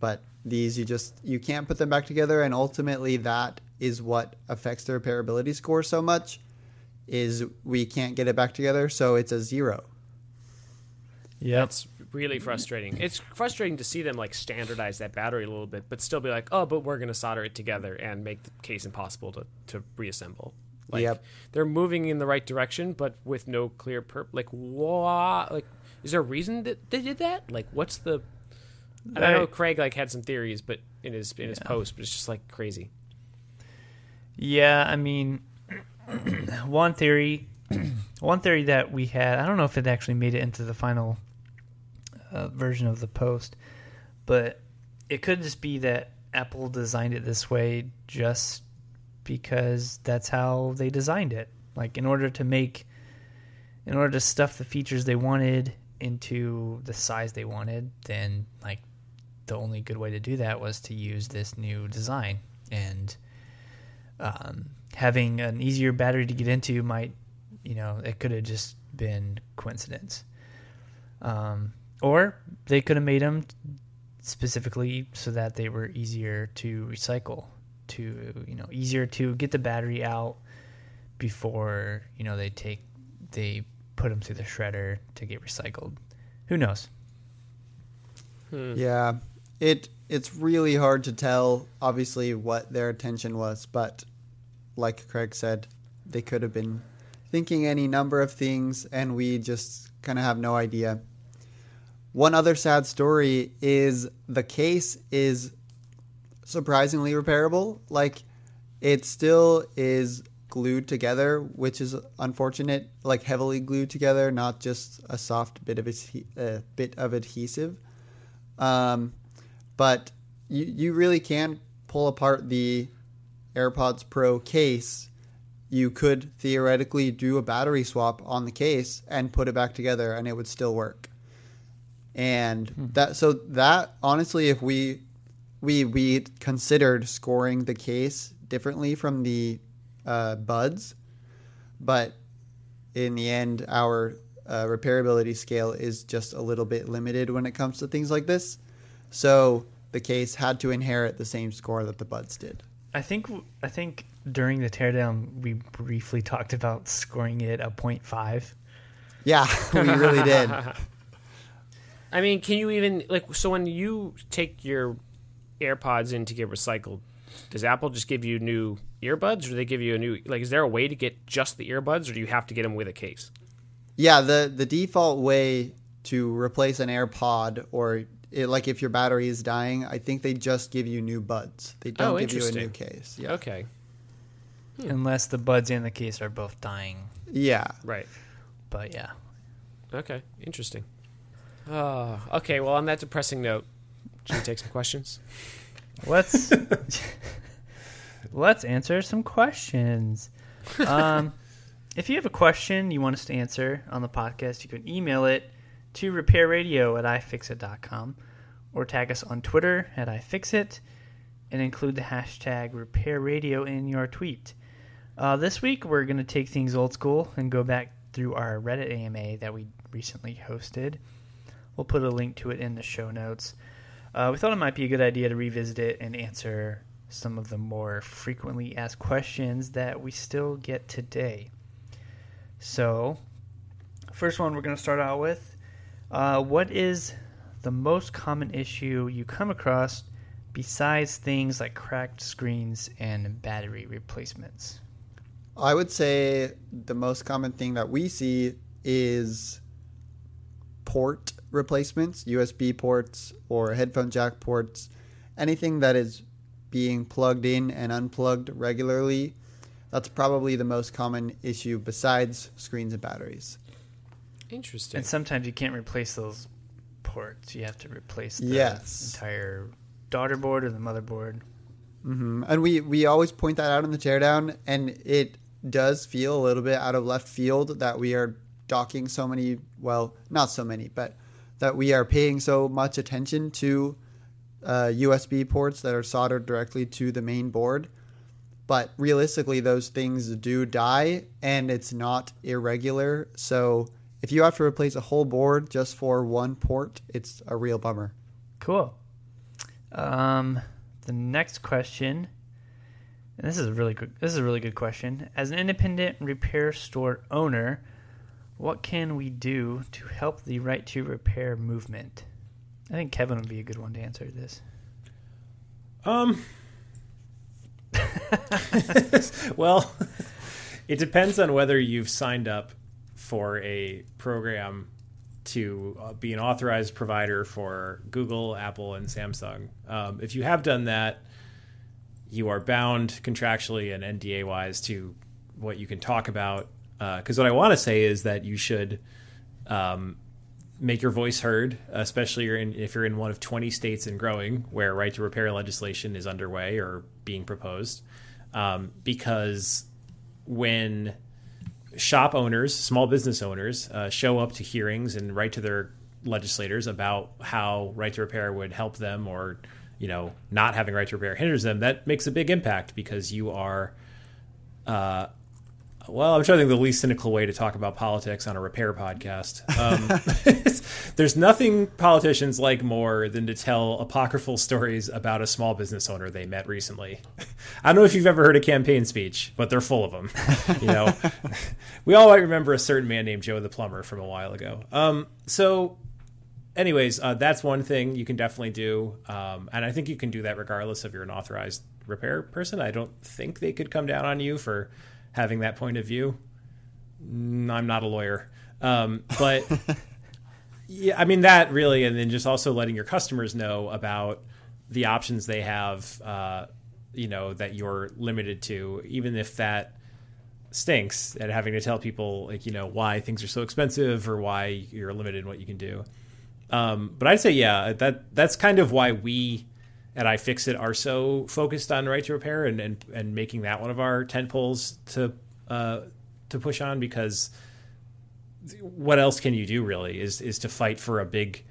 But these, you just, you can't put them back together, and ultimately that is what affects the repairability score so much, is we can't get it back together, so it's a zero. Yeah, it's really frustrating. It's frustrating to see them like standardize that battery a little bit, but still be like, oh, but we're going to solder it together and make the case impossible to, to reassemble. Like, yep. They're moving in the right direction, but with no clear purpose. Like, wha- like, is there a reason that they did that? Like, what's the? I don't know. Craig like had some theories, but in his in his yeah. post, but it's just like crazy. Yeah, I mean, one theory, one theory that we had. I don't know if it actually made it into the final uh, version of the post, but it could just be that Apple designed it this way just because that's how they designed it. Like, in order to make, in order to stuff the features they wanted into the size they wanted, then like the only good way to do that was to use this new design. And um, having an easier battery to get into might, you know, it could have just been coincidence. Um, or they could have made them specifically so that they were easier to recycle. To you know easier to get the battery out before you know they take they put them through the shredder to get recycled. Who knows? hmm. yeah it it's really hard to tell obviously what their intention was, but like Craig said, they could have been thinking any number of things and we just kind of have no idea. One other sad story is the case is surprisingly repairable. Like, it still is glued together, which is unfortunate. Like, heavily glued together, not just a soft bit of a uh, bit of adhesive. Um, but you you really can pull apart the AirPods Pro case. You could theoretically do a battery swap on the case and put it back together, and it would still work. And hmm. that so that honestly, if we We we considered scoring the case differently from the uh, Buds, but in the end, our uh, repairability scale is just a little bit limited when it comes to things like this. So the case had to inherit the same score that the Buds did. I think I think during the teardown, we briefly talked about scoring it a point five. Yeah, we really did. I mean, can you even like so when you take your AirPods in to get recycled, does Apple just give you new earbuds, or do they give you a new, like, is there a way to get just the earbuds, or do you have to get them with a case? Yeah, the the default way to replace an AirPod, or it, like if your battery is dying, I think they just give you new buds. They don't oh, give you a new case. Yeah. Okay. Hmm. Unless the buds and the case are both dying. Yeah. Right. But yeah. Okay. Interesting. Uh, okay. Well, on that depressing note, should we take some questions? Let's let's answer some questions. Um, if you have a question you want us to answer on the podcast, you can email it to repairradio at ifixit dot com or tag us on Twitter at ifixit and include the hashtag repairradio in your tweet. Uh, this week we're going to take things old school and go back through our Reddit A M A that we recently hosted. We'll put a link to it in the show notes. Uh, we thought it might be a good idea to revisit it and answer some of the more frequently asked questions that we still get today. So, first one we're going to start out with. Uh, what is the most common issue you come across besides things like cracked screens and battery replacements? I would say the most common thing that we see is port replacements, U S B ports or headphone jack ports, anything that is being plugged in and unplugged regularly. That's probably the most common issue besides screens and batteries. Interesting. And sometimes you can't replace those ports. You have to replace the yes. entire daughter board or the motherboard. Mm-hmm. And we, we always point that out in the teardown, and it does feel a little bit out of left field that we are docking so many, well, not so many, but that we are paying so much attention to uh, U S B ports that are soldered directly to the main board. But realistically, those things do die, and it's not irregular. So if you have to replace a whole board just for one port, it's a real bummer. Cool. Um, the next question, and this is a really good, this is a really good question. As an independent repair store owner, What can we do to help the right to repair movement? I think Kevin would be a good one to answer this. Um. Well, it depends on whether you've signed up for a program to uh, be an authorized provider for Google, Apple, and Samsung. Um, if you have done that, you are bound contractually and N D A-wise to what you can talk about. Because uh, what I want to say is that you should um, make your voice heard, especially you're in, if you're in one of twenty states and growing where right to repair legislation is underway or being proposed. Um, because when shop owners, small business owners, uh, show up to hearings and write to their legislators about how right to repair would help them, or, you know, not having right to repair hinders them, that makes a big impact because you are, uh, well, I'm trying to think of the least cynical way to talk about politics on a repair podcast. Um, there's nothing politicians like more than to tell apocryphal stories about a small business owner they met recently. I don't know if you've ever heard a campaign speech, but they're full of them. You know, we all might remember a certain man named Joe the Plumber from a while ago. Um, so anyways, uh, that's one thing you can definitely do. Um, and I think you can do that regardless if you're an authorized repair person. I don't think they could come down on you for having that point of view. I'm not a lawyer. Um, but yeah, I mean that really, and then just also letting your customers know about the options they have, uh, you know, that you're limited to, even if that stinks, and having to tell people like, you know, why things are so expensive or why you're limited in what you can do. Um, but I'd say, yeah, that that's kind of why we and iFixit are so focused on right to repair and, and, and making that one of our tent poles to uh, to push on, because what else can you do really is is to fight for a big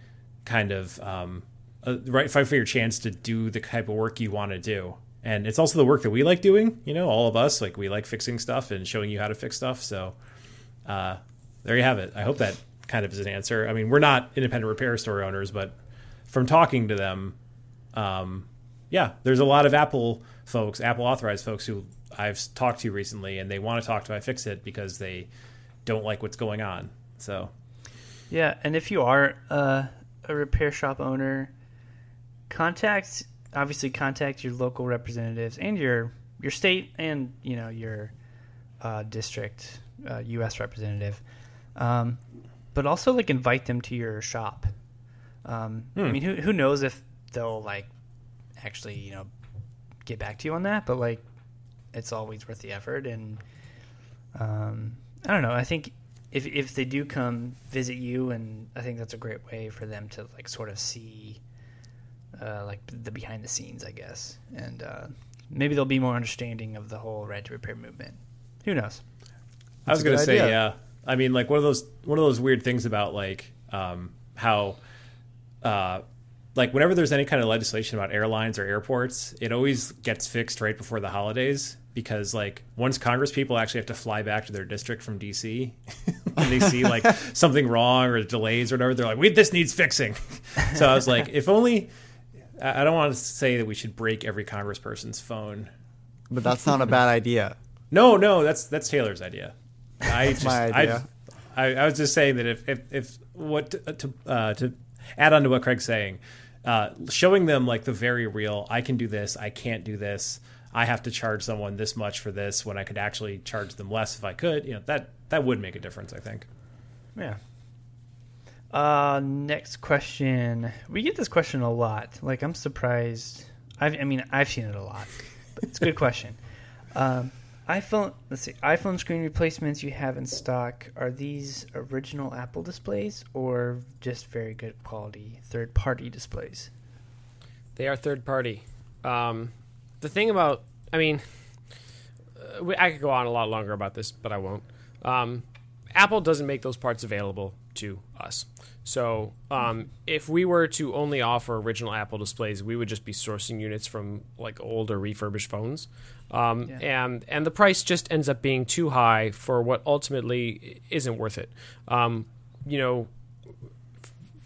kind of um, a, right fight for your chance to do the type of work you want to do. And it's also the work that we like doing, you know, all of us, like we like fixing stuff and showing you how to fix stuff. So uh, there you have it. I hope that kind of is an answer. I mean, we're not independent repair store owners, but from talking to them, Um, yeah, there's a lot of Apple folks, Apple authorized folks who I've talked to recently, and they want to talk to iFixit because they don't like what's going on. So, yeah. And if you are a, a repair shop owner, contact, obviously contact your local representatives and your, your state and, you know, your, uh, district, uh, U S representative. Um, but also like invite them to your shop. Um, hmm. I mean, who, who knows if they'll like actually, you know, get back to you on that, but like it's always worth the effort. And um I don't know, I think if if they do come visit you, and I think that's a great way for them to like sort of see uh like the behind the scenes, I guess, and uh maybe they'll be more understanding of the whole right to repair movement. Who knows? That's I was gonna say idea. Yeah, I mean, like one of those one of those weird things about like um how uh like whenever there's any kind of legislation about airlines or airports, it always gets fixed right before the holidays, because like once Congress people actually have to fly back to their district from D C when they see like something wrong or delays or whatever, they're like, wait, this needs fixing. So I was like, if only, I don't want to say that we should break every congressperson's phone. But that's not a bad idea. No, no, that's, that's Taylor's idea. I that's just, my idea. I, I was just saying that if, if, if what to, uh, to add on to what Craig's saying, Uh, showing them like the very real, I can do this, I can't do this, I have to charge someone this much for this when I could actually charge them less if I could, you know, that that would make a difference, I think. Yeah. Uh, next question. We get this question a lot. Like, I'm surprised. I've, I mean, I've seen it a lot. But it's a good question. Um, iPhone, let's see, iPhone screen replacements you have in stock, are these original Apple displays or just very good quality third-party displays? They are third-party. Um, the thing about, I mean, uh, we, I could go on a lot longer about this, but I won't. Um, Apple doesn't make those parts available to us. So um, if we were to only offer original Apple displays, we would just be sourcing units from like older refurbished phones. Um, yeah. and, and the price just ends up being too high for what ultimately isn't worth it. Um, you know,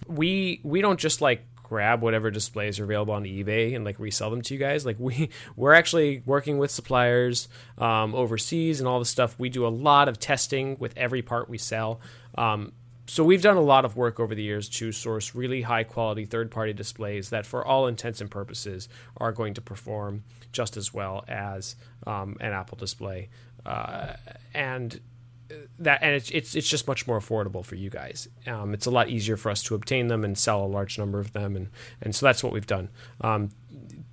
we, we don't just like grab whatever displays are available on eBay and like resell them to you guys. Like we we're actually working with suppliers um, overseas and all this stuff. We do a lot of testing with every part we sell. Um, so we've done a lot of work over the years to source really high quality third party displays that for all intents and purposes are going to perform just as well as um, an Apple display. Uh, and that and it's, it's it's just much more affordable for you guys. Um, it's a lot easier for us to obtain them and sell a large number of them, and and so that's what we've done. Um,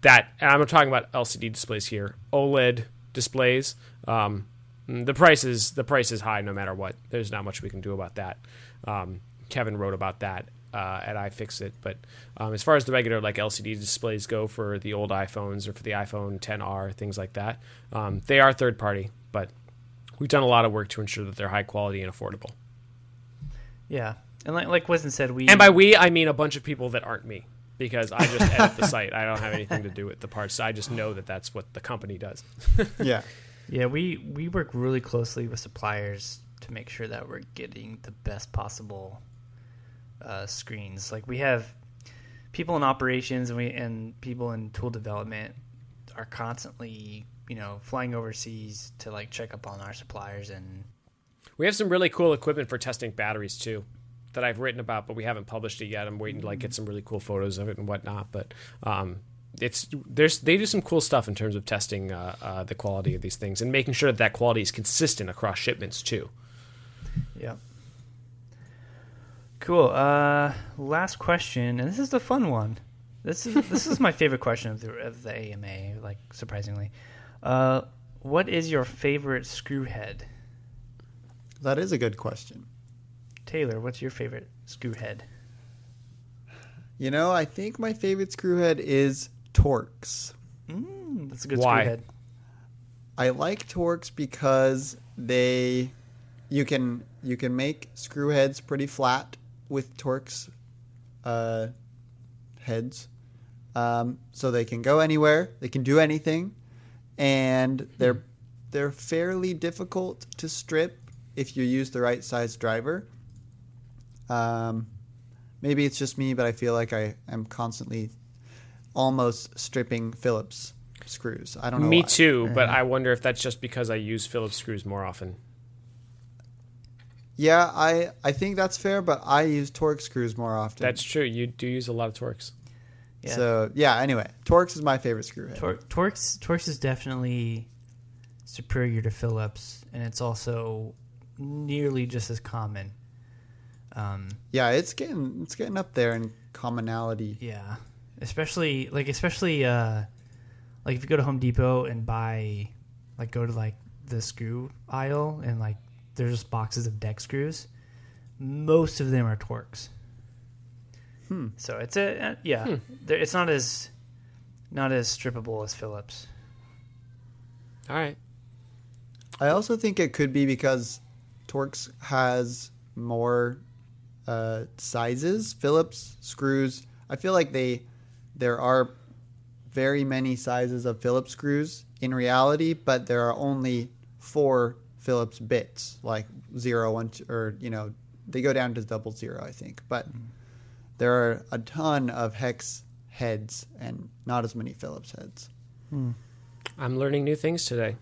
that and I'm talking about L C D displays here, OLED displays. Um, the price is the price is high no matter what. There's not much we can do about that. Um, Kevin wrote about that uh, at iFixit, but um, as far as the regular like L C D displays go for the old iPhones or for the iPhone ten R, things like that, um, they are third party, but we've done a lot of work to ensure that they're high quality and affordable. Yeah. And like, like Weston said, we... And by we, I mean a bunch of people that aren't me, because I just edit the site. I don't have anything to do with the parts. So I just know that that's what the company does. Yeah. Yeah, we, we work really closely with suppliers to make sure that we're getting the best possible uh, screens. Like, we have people in operations and we and people in tool development are constantly... you know, flying overseas to like check up on our suppliers. And we have some really cool equipment for testing batteries too that I've written about, but we haven't published it yet. I'm waiting to like get some really cool photos of it and whatnot, but um it's there's they do some cool stuff in terms of testing uh, uh the quality of these things and making sure that that quality is consistent across shipments too. Yeah. Cool. Uh last question, and this is the fun one. This is this is my favorite question of the of the A M A, like surprisingly. Uh, what is your favorite screw head? That is a good question. Taylor, what's your favorite screw head? You know, I think my favorite screw head is Torx. Mm, that's a good Why? Screw head. I like Torx because they, you can you can make screw heads pretty flat with Torx uh, heads, um, so they can go anywhere. They can do anything. And they're they're fairly difficult to strip if you use the right size driver. Um, maybe it's just me, but I feel like I am constantly almost stripping Phillips screws. I don't know. Me why. too, but I wonder if that's just because I use Phillips screws more often. Yeah, I I think that's fair, but I use Torx screws more often. That's true. You do use a lot of Torx. Yeah. So, yeah, anyway, Torx is my favorite screw head. Tor- Torx Torx is definitely superior to Phillips, and it's also nearly just as common. Um, yeah, it's getting it's getting up there in commonality. Yeah. Especially like especially uh, like if you go to Home Depot and buy like go to like the screw aisle and like there's just boxes of deck screws. Most of them are Torx. Hmm. So it's a uh, yeah. Hmm. It's not as not as strippable as Phillips. All right. I also think it could be because Torx has more uh, sizes. Phillips screws. I feel like they there are very many sizes of Phillips screws in reality, but there are only four Phillips bits, like zero, one, two, or you know they go down to double zero, I think, but. Mm. There are a ton of hex heads and not as many Phillips heads. Hmm. I'm learning new things today.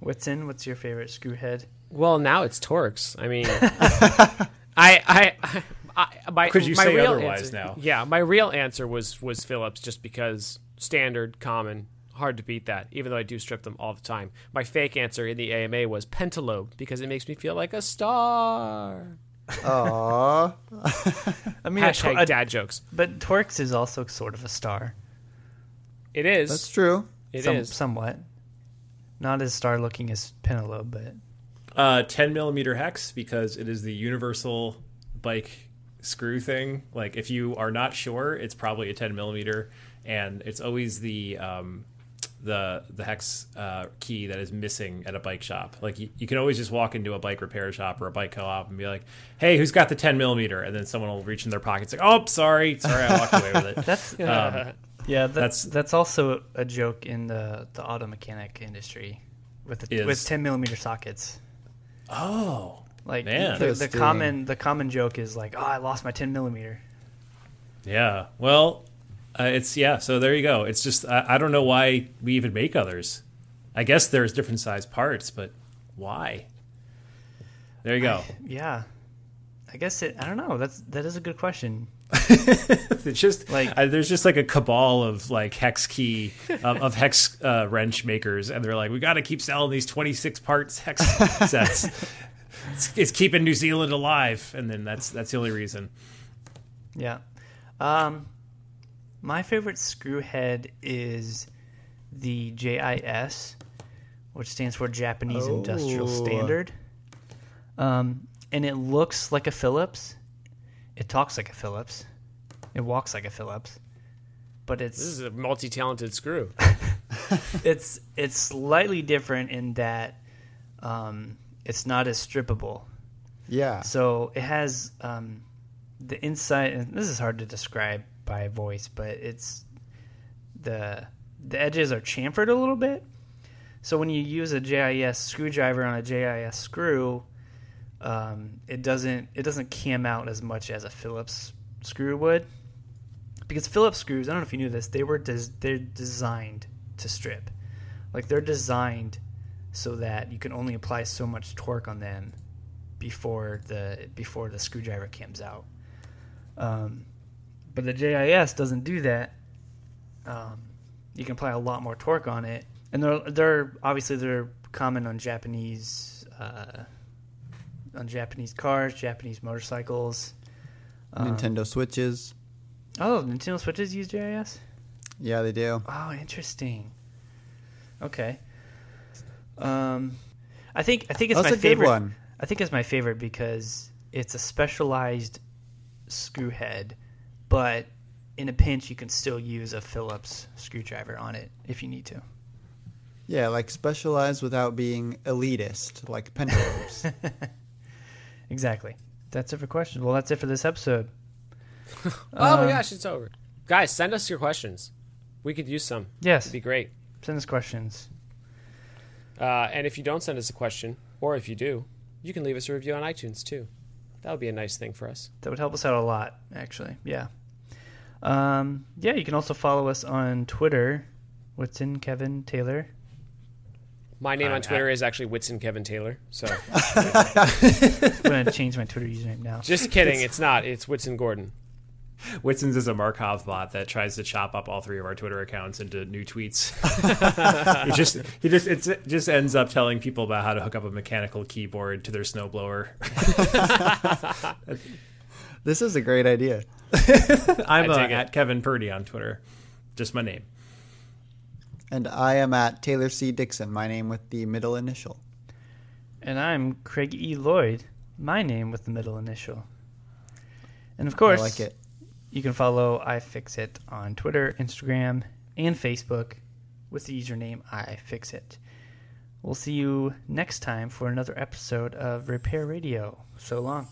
Whitson, what's your favorite screw head? Well, now it's Torx. I mean, I, I, I, I, my, could you my say real otherwise answer, now? Yeah, my real answer was, was Phillips just because standard, common, hard to beat that, even though I do strip them all the time. My fake answer in the A M A was Pentalobe because it makes me feel like a star. Aww. I mean, hashtag a, dad jokes. But Torx is also sort of a star. It is. That's true. It Some, is somewhat. Not as star looking as Pentalobe, but uh, ten millimeter hex because it is the universal bike screw thing. Like if you are not sure, it's probably a ten millimeter, and it's always the um, the the hex uh, key that is missing at a bike shop. Like you, you can always just walk into a bike repair shop or a bike co-op and be like, hey, who's got the ten millimeter? And then someone will reach in their pockets like, oh, sorry, sorry, I walked away with it. That's um, yeah, yeah, that's, that's that's also a joke in the, the auto mechanic industry with the, is, with ten millimeter sockets. Oh, like man. the, the common the common joke is like, oh, I lost my ten millimeter. Yeah. Well, uh, it's, yeah, so there you go. It's just, I, I don't know why we even make others. I guess there's different size parts, but why? There you go. I, yeah. I guess it, I don't know. That's, that is a good question. It's just like I, there's just like a cabal of like hex key um, of hex uh, wrench makers, and they're like, we got to keep selling these twenty-six parts hex sets. It's, it's keeping New Zealand alive, and then that's that's the only reason. Yeah, um, my favorite screw head is the J I S, which stands for Japanese oh. Industrial Standard, um, and it looks like a Phillips. It talks like a Phillips. It walks like a Phillips. But it's This is a multi-talented screw. it's it's slightly different in that um, it's not as strippable. Yeah. So it has um, the inside, and this is hard to describe by voice, but it's the the edges are chamfered a little bit. So when you use a J I S screwdriver on a J I S screw, Um, it doesn't it doesn't cam out as much as a Phillips screw would, because Phillips screws, I don't know if you knew this, they were des- they're designed to strip, like they're designed so that you can only apply so much torque on them before the before the screwdriver cams out. Um, but the J I S doesn't do that. Um, you can apply a lot more torque on it, and they're they're obviously they're common on Japanese. Uh, on Japanese cars, Japanese motorcycles. Um, Nintendo Switches. Oh, Nintendo Switches use J I S? Yeah, they do. Oh, interesting. Okay. Um, I think I think it's That's my a favorite. Good one. I think it's my favorite because it's a specialized screw head, but in a pinch you can still use a Phillips screwdriver on it if you need to. Yeah, like specialized without being elitist, like Pentacles. Exactly. That's it for questions. Well, that's it for this episode. oh um, my gosh, it's over. Guys, send us your questions. We could use some. Yes. It'd be great. Send us questions. Uh, and if you don't send us a question, or if you do, you can leave us a review on iTunes, too. That would be a nice thing for us. That would help us out a lot, actually. Yeah. Um, yeah, you can also follow us on Twitter. Whitson Kevin Taylor. My name um, on Twitter I, is actually Whitson Kevin Taylor, so I'm gonna change my Twitter username now. Just kidding, it's, it's not. It's Whitson Gordon. Whitson's is a Markov bot that tries to chop up all three of our Twitter accounts into new tweets. he just he just it's, it just ends up telling people about how to hook up a mechanical keyboard to their snowblower. This is a great idea. I'm uh, at Kevin Purdy on Twitter, just my name. And I am at Taylor C. Dixon, my name with the middle initial. And I'm Craig E. Lloyd, my name with the middle initial. And of course, I like it. You can follow iFixit on Twitter, Instagram, and Facebook with the username iFixit. We'll see you next time for another episode of Repair Radio. So long.